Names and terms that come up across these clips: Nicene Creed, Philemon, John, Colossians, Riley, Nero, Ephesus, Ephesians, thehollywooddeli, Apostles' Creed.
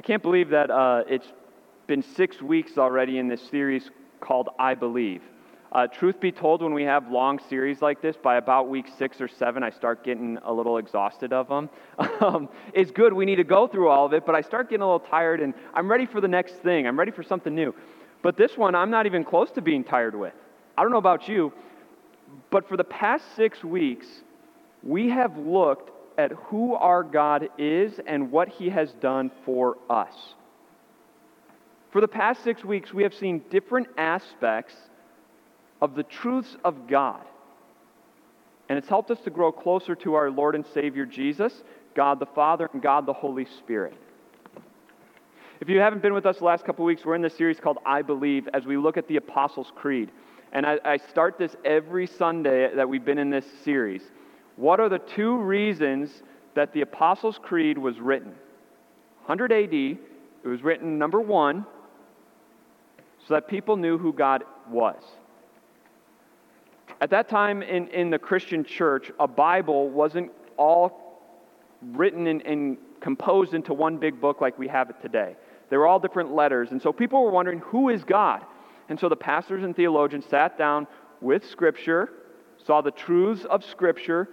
I can't believe that it's been 6 weeks already in this series called I Believe. Truth be told, when we have long series like this, by about week 6 or 7, I start getting a little exhausted of them. It's good, we need to go through all of it, but I start getting a little tired, and I'm ready for the next thing. I'm ready for something new. But this one, I'm not even close to being tired with. I don't know about you, but for the past 6 weeks, we have looked at who our God is and what He has done for us. For the past 6 weeks, we have seen different aspects of the truths of God. And it's helped us to grow closer to our Lord and Savior Jesus, God the Father, and God the Holy Spirit. If you haven't been with us the last couple weeks, we're in this series called I Believe as we look at the Apostles' Creed. And I start this every Sunday that we've been in this series. What are the two reasons that the Apostles' Creed was written? 100 AD, it was written, number one, so that people knew who God was. At that time in the Christian church, a Bible wasn't all written and composed into one big book like we have it today. They were all different letters, and so people were wondering, who is God? And so the pastors and theologians sat down with Scripture, saw the truths of Scripture,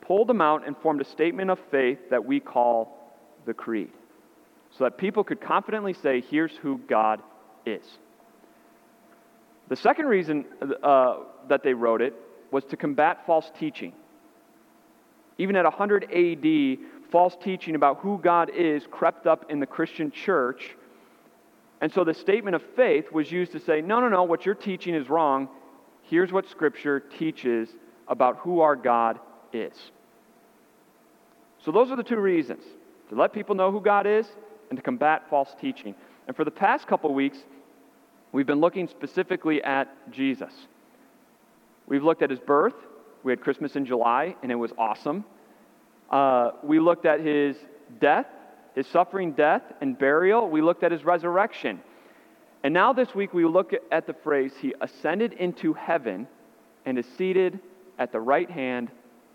pulled them out, and formed a statement of faith that we call the Creed, so that people could confidently say, here's who God is. The second reason that they wrote it was to combat false teaching. Even at 100 AD, false teaching about who God is crept up in the Christian church. And so the statement of faith was used to say, no, what you're teaching is wrong. Here's what Scripture teaches about who our God is. So those are the two reasons: to let people know who God is and to combat false teaching. And for the past couple weeks, we've been looking specifically at Jesus. We've looked at His birth. We had Christmas in July, and it was awesome. We looked at His death, His suffering, death, and burial. We looked at His resurrection. And now this week we look at the phrase, He ascended into heaven and is seated at the right hand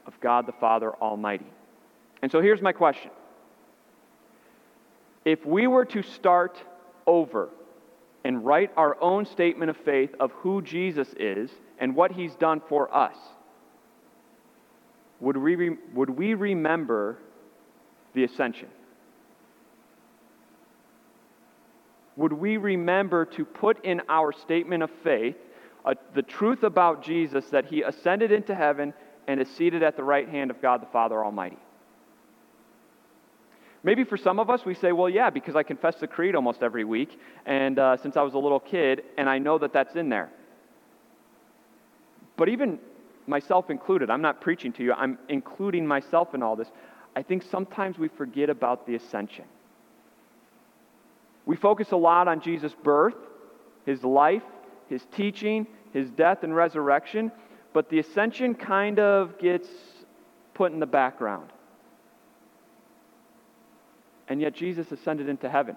of God the Father Almighty. And so here's my question. If we were to start over and write our own statement of faith of who Jesus is and what He's done for us, would we remember the ascension? Would we remember to put in our statement of faith the truth about Jesus, that He ascended into heaven and is seated at the right hand of God the Father Almighty? Maybe for some of us, we say, well, yeah, because I confess the creed almost every week, and since I was a little kid, and I know that that's in there. But even myself included, I'm not preaching to you, I'm including myself in all this. I think sometimes we forget about the ascension. We focus a lot on Jesus' birth, His life, His teaching, His death and resurrection, but the ascension kind of gets put in the background. And yet Jesus ascended into heaven.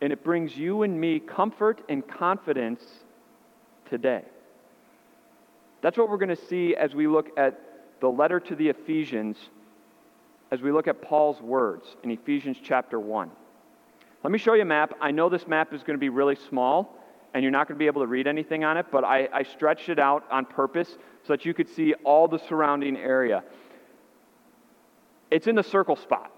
And it brings you and me comfort and confidence today. That's what we're going to see as we look at the letter to the Ephesians, as we look at Paul's words in Ephesians chapter 1. Let me show you a map. I know this map is going to be really small, and you're not going to be able to read anything on it, but I stretched it out on purpose so that you could see all the surrounding area. It's in the circle spot.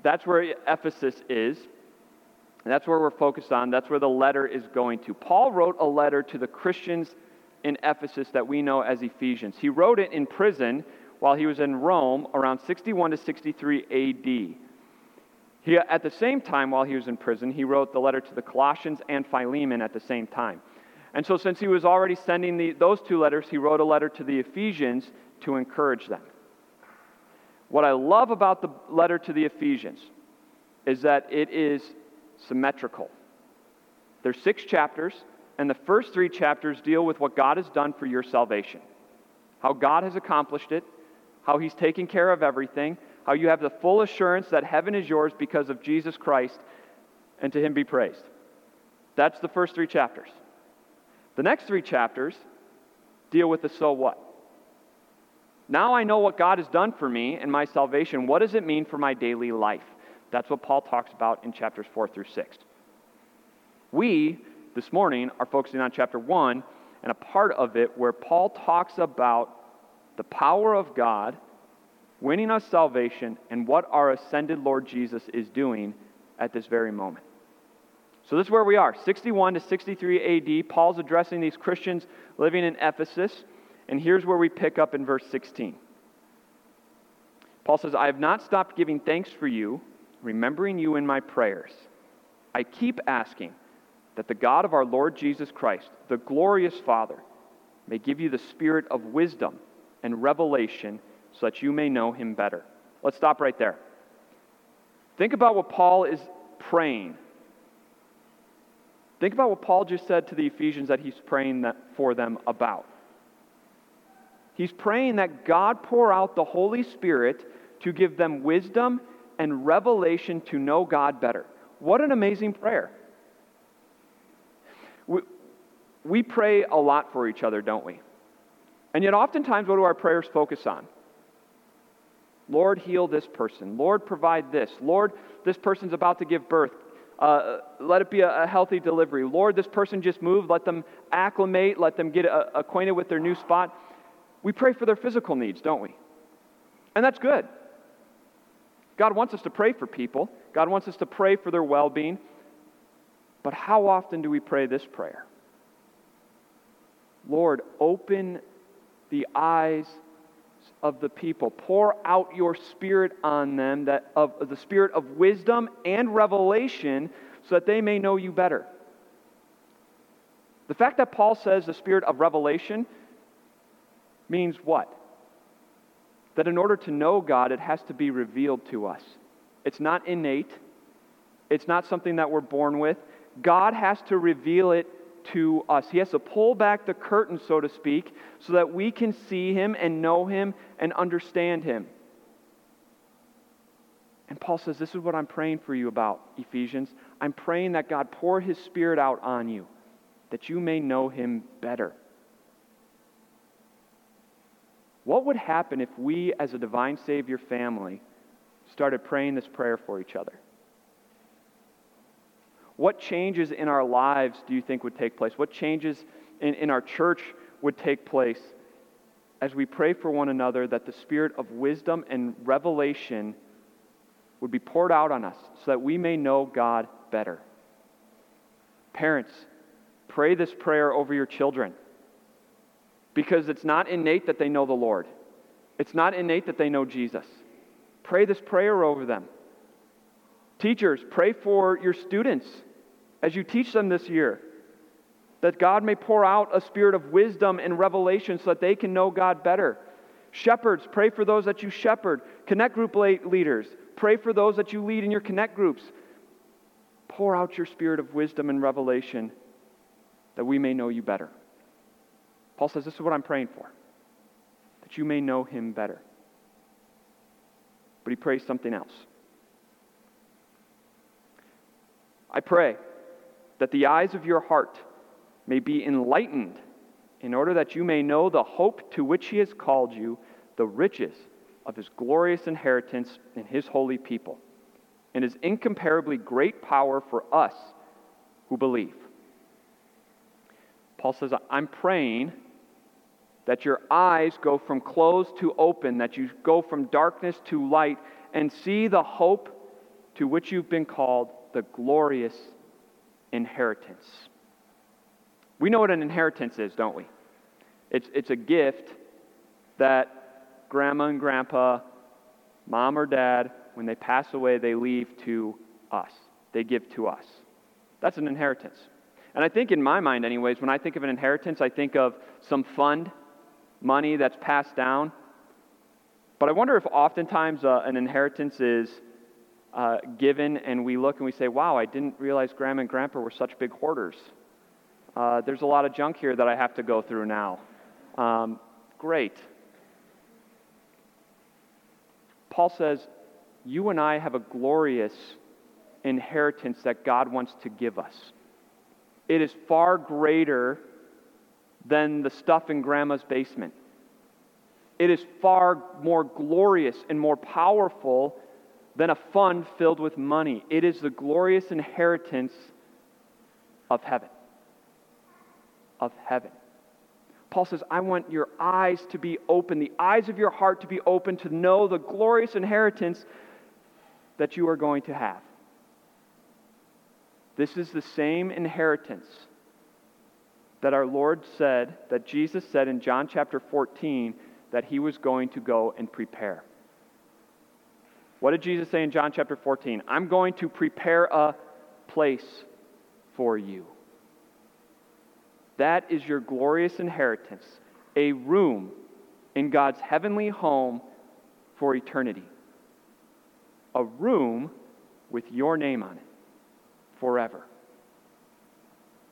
That's where Ephesus is, and that's where we're focused on. That's where the letter is going to. Paul wrote a letter to the Christians in Ephesus that we know as Ephesians. He wrote it in prison while he was in Rome around 61 to 63 AD. At the same time, while he was in prison, he wrote the letter to the Colossians and Philemon at the same time. And so since he was already sending those two letters, he wrote a letter to the Ephesians to encourage them. What I love about the letter to the Ephesians is that it is symmetrical. There's 6 chapters, and the first 3 chapters deal with what God has done for your salvation, how God has accomplished it, how He's taken care of everything, how you have the full assurance that heaven is yours because of Jesus Christ, and to Him be praised. That's the first 3 chapters. The next 3 chapters deal with the so what. Now I know what God has done for me and my salvation. What does it mean for my daily life? That's what Paul talks about in chapters 4 through 6. We, this morning, are focusing on chapter 1 and a part of it where Paul talks about the power of God winning us salvation and what our ascended Lord Jesus is doing at this very moment. So this is where we are, 61 to 63 AD. Paul's addressing these Christians living in Ephesus, and here's where we pick up in verse 16. Paul says, "I have not stopped giving thanks for you, remembering you in my prayers. I keep asking that the God of our Lord Jesus Christ, the glorious Father, may give you the spirit of wisdom and revelation so that you may know him better." Let's stop right there. Think about what Paul is praying. Think about what Paul just said to the Ephesians that he's praying that for them about. He's praying that God pour out the Holy Spirit to give them wisdom and revelation to know God better. What an amazing prayer. We pray a lot for each other, don't we? And yet oftentimes, what do our prayers focus on? Lord, heal this person. Lord, provide this. Lord, this person's about to give birth. Let it be a healthy delivery. Lord, this person just moved. Let them acclimate. Let them get acquainted with their new spot. We pray for their physical needs, don't we? And that's good. God wants us to pray for people. God wants us to pray for their well-being. But how often do we pray this prayer? Lord, open the eyes of the people. Pour out your spirit on them, that of the spirit of wisdom and revelation, so that they may know you better. The fact that Paul says the spirit of revelation means what? That in order to know God, it has to be revealed to us. It's not innate. It's not something that we're born with. God has to reveal it to us. He has to pull back the curtain, so to speak, so that we can see him and know him and understand him. And Paul says, this is what I'm praying for you about, Ephesians. I'm praying that God pour his spirit out on you, that you may know him better. What would happen if we, as a divine Savior family, started praying this prayer for each other? What changes in our lives do you think would take place? What changes in our church would take place as we pray for one another that the spirit of wisdom and revelation would be poured out on us so that we may know God better? Parents, pray this prayer over your children, because it's not innate that they know the Lord. It's not innate that they know Jesus. Pray this prayer over them. Teachers, pray for your students as you teach them this year, that God may pour out a spirit of wisdom and revelation so that they can know God better. Shepherds, pray for those that you shepherd. Connect group leaders, pray for those that you lead in your connect groups. Pour out your spirit of wisdom and revelation that we may know you better. Paul says, this is what I'm praying for, that you may know him better. But he prays something else. I pray that the eyes of your heart may be enlightened in order that you may know the hope to which he has called you, the riches of his glorious inheritance in his holy people, and his incomparably great power for us who believe. Paul says, I'm praying that your eyes go from closed to open, that you go from darkness to light, and see the hope to which you've been called, the glorious inheritance. We know what an inheritance is, don't we? It's a gift that grandma and grandpa, mom or dad, when they pass away, they leave to us. They give to us. That's an inheritance. And I think in my mind anyways, when I think of an inheritance, I think of some fund, money that's passed down. But I wonder if oftentimes an inheritance is given, and we look and we say, wow, I didn't realize Grandma and Grandpa were such big hoarders. There's a lot of junk here that I have to go through now. Great. Paul says, you and I have a glorious inheritance that God wants to give us. It is far greater than the stuff in Grandma's basement. It is far more glorious and more powerful than a fund filled with money. It is the glorious inheritance of heaven. Of heaven. Paul says, I want your eyes to be open, the eyes of your heart to be open to know the glorious inheritance that you are going to have. This is the same inheritance that our Lord said, that Jesus said in John chapter 14, that he was going to go and prepare. What did Jesus say in John chapter 14? I'm going to prepare a place for you. That is your glorious inheritance, a room in God's heavenly home for eternity. A room with your name on it forever.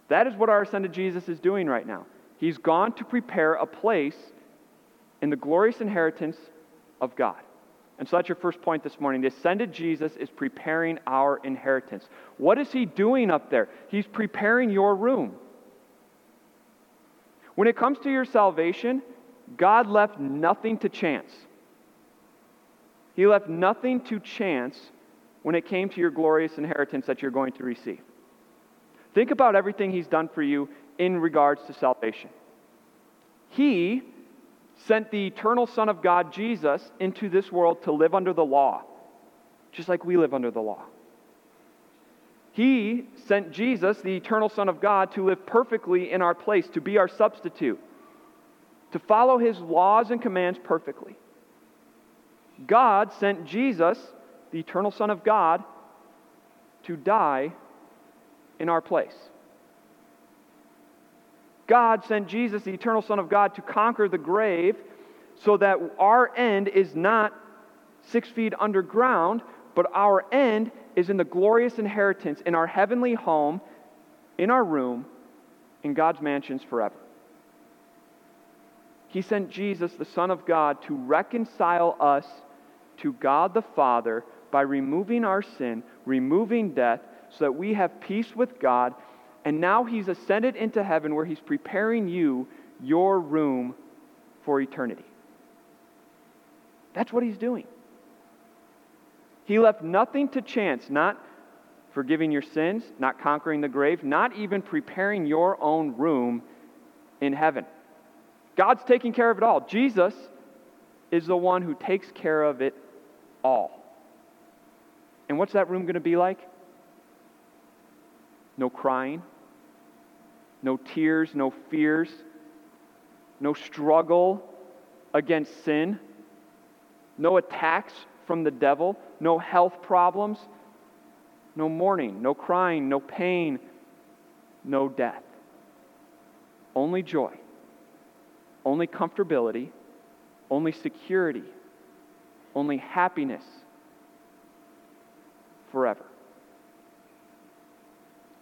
That is what our ascended Jesus is doing right now. He's gone to prepare a place in the glorious inheritance of God. And so that's your first point this morning. The ascended Jesus is preparing our inheritance. What is he doing up there? He's preparing your room. When it comes to your salvation, God left nothing to chance. He left nothing to chance when it came to your glorious inheritance that you're going to receive. Think about everything he's done for you in regards to salvation. He sent the eternal Son of God, Jesus, into this world to live under the law, just like we live under the law. He sent Jesus, the eternal Son of God, to live perfectly in our place, to be our substitute, to follow his laws and commands perfectly. God sent Jesus, the eternal Son of God, to die in our place. God sent Jesus, the eternal Son of God, to conquer the grave so that our end is not 6 feet underground, but our end is in the glorious inheritance, in our heavenly home, in our room, in God's mansions forever. He sent Jesus, the Son of God, to reconcile us to God the Father by removing our sin, removing death, so that we have peace with God. And now he's ascended into heaven where he's preparing you, your room, for eternity. That's what he's doing. He left nothing to chance, not forgiving your sins, not conquering the grave, not even preparing your own room in heaven. God's taking care of it all. Jesus is the one who takes care of it all. And what's that room going to be like? No crying. No tears, no fears, no struggle against sin, no attacks from the devil, no health problems, no mourning, no crying, no pain, no death. Only joy, only comfortability, only security, only happiness forever.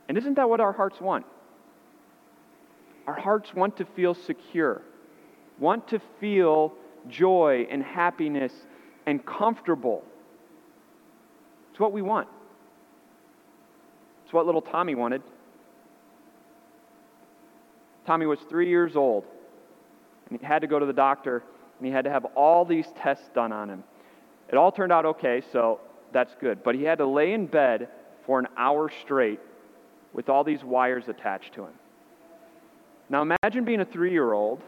And isn't that what our hearts want? Our hearts want to feel secure, want to feel joy and happiness and comfortable. It's what we want. It's what little Tommy wanted. Tommy was 3 years old, and he had to go to the doctor, and he had to have all these tests done on him. It all turned out okay, so that's good. But he had to lay in bed for an hour straight with all these wires attached to him. Now imagine being a 3-year-old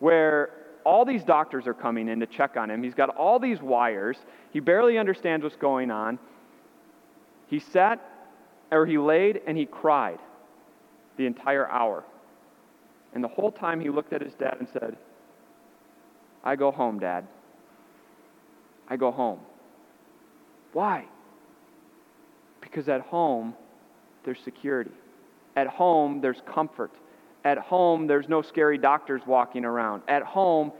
where all these doctors are coming in to check on him. He's got all these wires. He barely understands what's going on. He laid and he cried the entire hour. And the whole time he looked at his dad and said, I go home, Dad. I go home. Why? Because at home, there's security. At home, there's comfort. At home, there's no scary doctors walking around. At home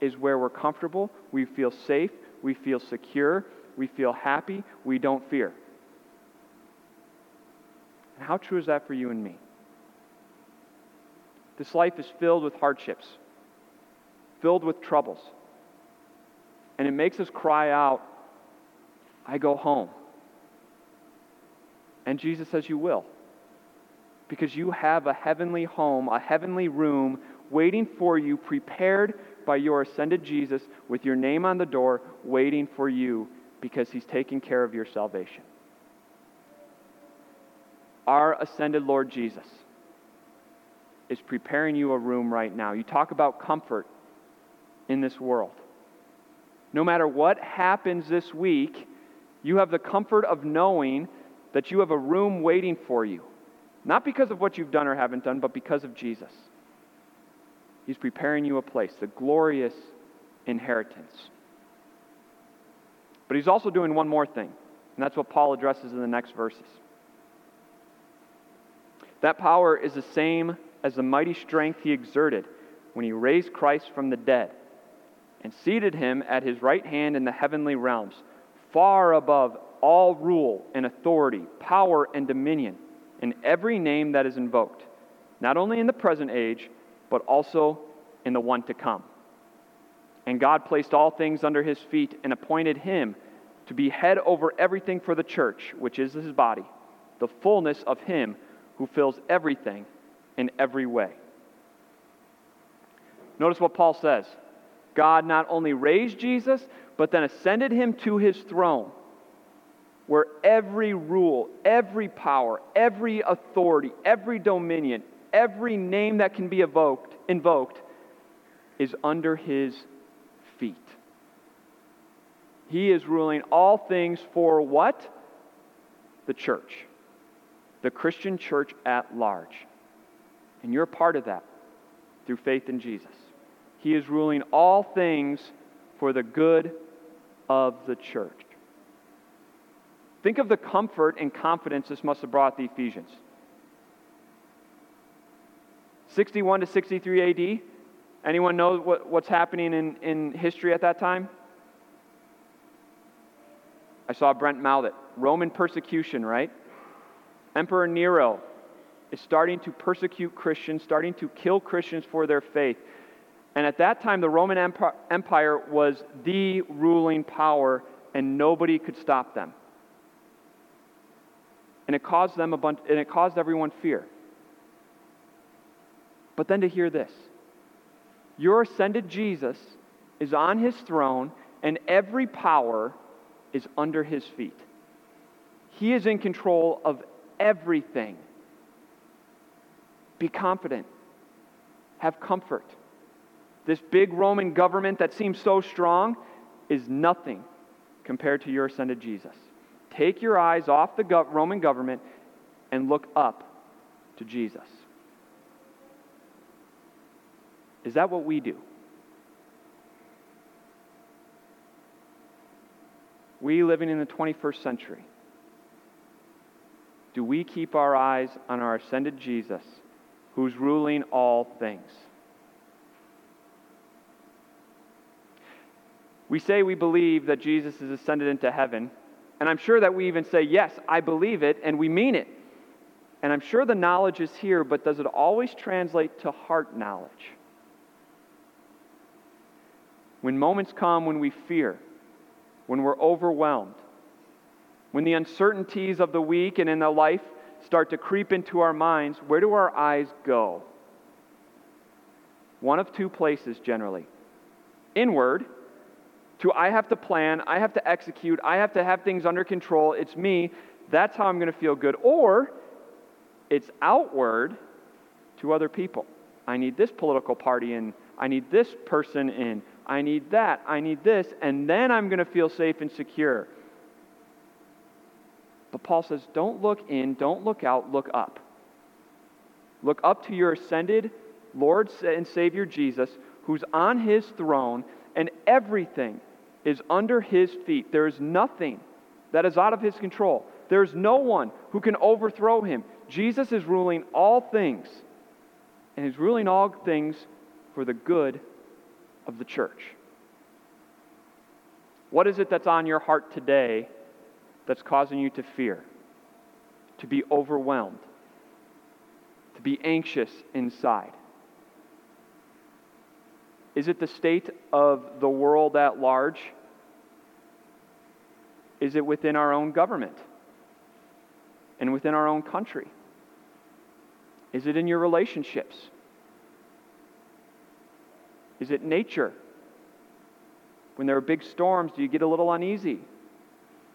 is where we're comfortable, we feel safe, we feel secure, we feel happy, we don't fear. And how true is that for you and me? This life is filled with hardships, filled with troubles. And it makes us cry out, I go home. And Jesus says you will. Because you have a heavenly home, a heavenly room waiting for you, prepared by your ascended Jesus with your name on the door, waiting for you because he's taking care of your salvation. Our ascended Lord Jesus is preparing you a room right now. You talk about comfort in this world. No matter what happens this week, you have the comfort of knowing that you have a room waiting for you. Not because of what you've done or haven't done, but because of Jesus. He's preparing you a place, the glorious inheritance. But he's also doing one more thing, and that's what Paul addresses in the next verses. That power is the same as the mighty strength he exerted when he raised Christ from the dead and seated him at his right hand in the heavenly realms, far above all rule and authority, power and dominion, in every name that is invoked, not only in the present age, but also in the one to come. And God placed all things under his feet and appointed him to be head over everything for the church, which is his body, the fullness of him who fills everything in every way. Notice what Paul says. God not only raised Jesus, but then ascended him to his throne, where every rule, every power, every authority, every dominion, every name that can be invoked is under his feet. He is ruling all things for what? The church, the Christian church at large. And you're a part of that through faith in Jesus. He is ruling all things for the good of the church. Think of the comfort and confidence this must have brought the Ephesians. 61 to 63 AD, anyone know what's happening in history at that time? I saw Brent mouth it. Roman persecution, right? Emperor Nero is starting to persecute Christians, starting to kill Christians for their faith. And at that time, the Roman Empire was the ruling power, and nobody could stop them. And it caused them and it caused everyone fear. But then to hear this, your ascended Jesus is on his throne, and every power is under his feet. He is in control of everything. Be confident. Have comfort. This big Roman government that seems so strong is nothing compared to your ascended Jesus. Take your eyes off the Roman government and look up to Jesus. Is that what we do? We living in the 21st century. Do we keep our eyes on our ascended Jesus, who's ruling all things? We say we believe that Jesus is ascended into heaven, and I'm sure that we even say, yes, I believe it, and we mean it. And I'm sure the knowledge is here, but does it always translate to heart knowledge? When moments come when we fear, when we're overwhelmed, when the uncertainties of the week and in the life start to creep into our minds, where do our eyes go? One of two places generally. Inward, to I have to plan, I have to execute, I have to have things under control, it's me, that's how I'm going to feel good. Or it's outward to other people. I need this political party in, I need this person in, I need that, I need this, and then I'm going to feel safe and secure. But Paul says, don't look in, don't look out, look up. Look up to your ascended Lord and Savior Jesus, who's on his throne, and everything is under his feet. There is nothing that is out of his control. There is no one who can overthrow him. Jesus is ruling all things, and he's ruling all things for the good of the church. What is it that's on your heart today that's causing you to fear, to be overwhelmed, to be anxious inside? Is it the state of the world at large? Is it within our own government and within our own country? Is it in your relationships? Is it nature? When there are big storms, do you get a little uneasy?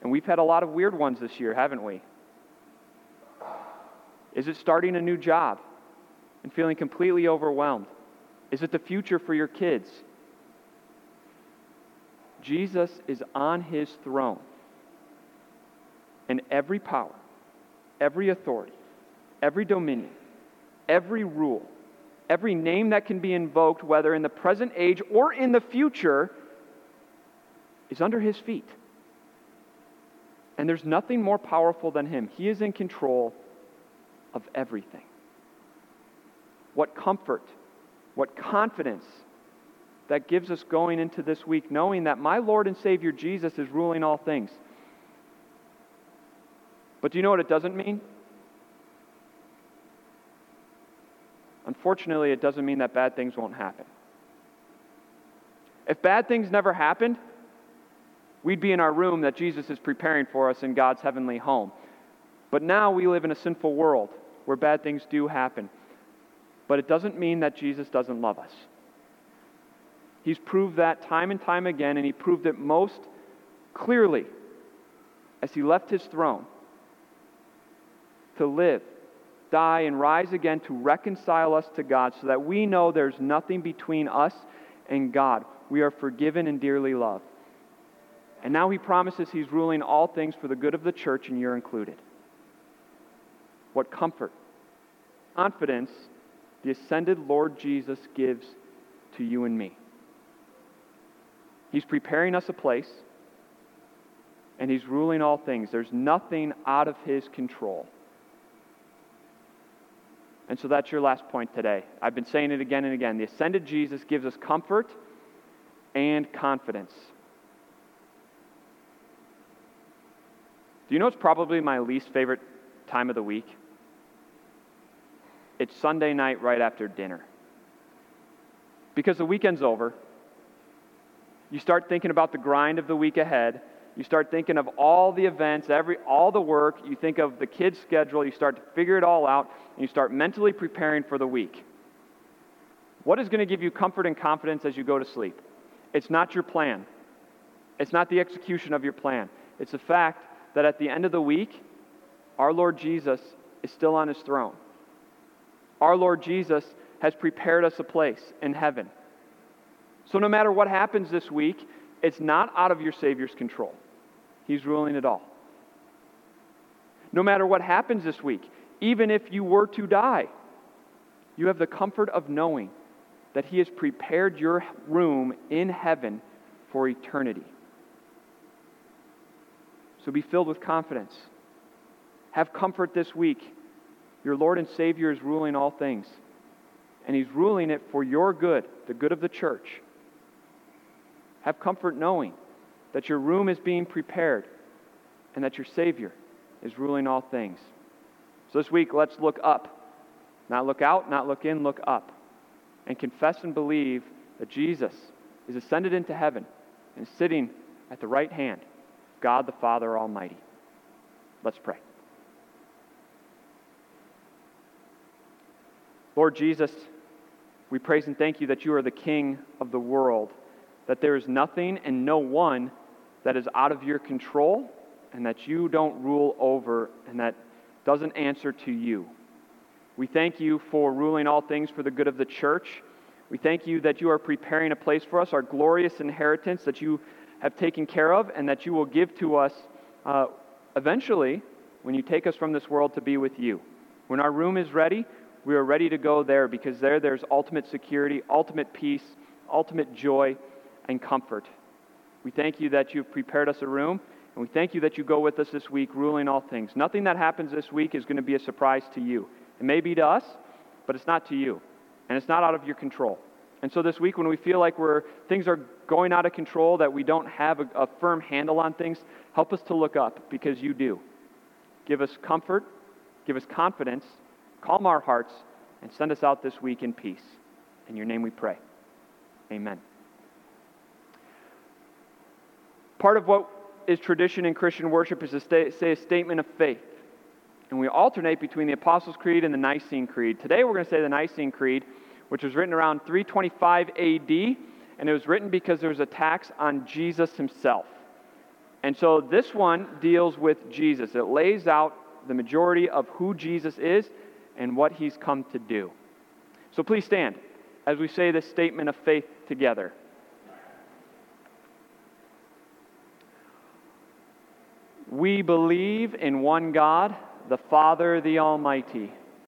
And we've had a lot of weird ones this year, haven't we? Is it starting a new job and feeling completely overwhelmed? Is it the future for your kids? Jesus is on his throne. And every power, every authority, every dominion, every rule, every name that can be invoked, whether in the present age or in the future, is under his feet. And there's nothing more powerful than him. He is in control of everything. What comfort, what confidence that gives us going into this week, knowing that my Lord and Savior Jesus is ruling all things. But do you know what it doesn't mean? Unfortunately, it doesn't mean that bad things won't happen. If bad things never happened, we'd be in our room that Jesus is preparing for us in God's heavenly home. But now we live in a sinful world where bad things do happen. But it doesn't mean that Jesus doesn't love us. He's proved that time and time again, and he proved it most clearly as he left his throne to live, die, and rise again to reconcile us to God so that we know there's nothing between us and God. We are forgiven and dearly loved. And now he promises he's ruling all things for the good of the church, and you're included. What comfort, confidence the ascended Lord Jesus gives to you and me. He's preparing us a place, and he's ruling all things. There's nothing out of his control. And so that's your last point today. I've been saying it again and again. The ascended Jesus gives us comfort and confidence. Do you know it's probably my least favorite time of the week? It's Sunday night right after dinner. Because the weekend's over. You start thinking about the grind of the week ahead. You start thinking of all the events, all the work. You think of the kids' schedule. You start to figure it all out, and you start mentally preparing for the week. What is going to give you comfort and confidence as you go to sleep? It's not your plan. It's not the execution of your plan. It's the fact that at the end of the week, our Lord Jesus is still on his throne. Our Lord Jesus has prepared us a place in heaven. So no matter what happens this week, it's not out of your Savior's control. He's ruling it all. No matter what happens this week, even if you were to die, you have the comfort of knowing that he has prepared your room in heaven for eternity. So be filled with confidence. Have comfort this week. Your Lord and Savior is ruling all things, and he's ruling it for your good, the good of the church. Have comfort knowing that your room is being prepared and that your Savior is ruling all things. So this week, let's look up. Not look out, not look in, look up. And confess and believe that Jesus is ascended into heaven and sitting at the right hand of God the Father Almighty. Let's pray. Lord Jesus, we praise and thank you that you are the King of the world, that there is nothing and no one that is out of your control, and that you don't rule over, and that doesn't answer to you. We thank you for ruling all things for the good of the church. We thank you that you are preparing a place for us, our glorious inheritance that you have taken care of, and that you will give to us eventually when you take us from this world to be with you. When our room is ready, we are ready to go there, because there's ultimate security, ultimate peace, ultimate joy, and comfort. We thank you that you've prepared us a room, and we thank you that you go with us this week, ruling all things. Nothing that happens this week is going to be a surprise to you. It may be to us, but it's not to you, and it's not out of your control. And so this week, when we feel like things are going out of control, that we don't have a firm handle on things, help us to look up, because you do. Give us comfort, give us confidence, calm our hearts, and send us out this week in peace. In your name we pray. Amen. Part of what is tradition in Christian worship is to say a statement of faith. And we alternate between the Apostles' Creed and the Nicene Creed. Today we're going to say the Nicene Creed, which was written around 325 AD, and it was written because there was attacks on Jesus himself. And so this one deals with Jesus. It lays out the majority of who Jesus is and what he's come to do. So please stand as we say this statement of faith together. We believe in one God, the Father, the Almighty,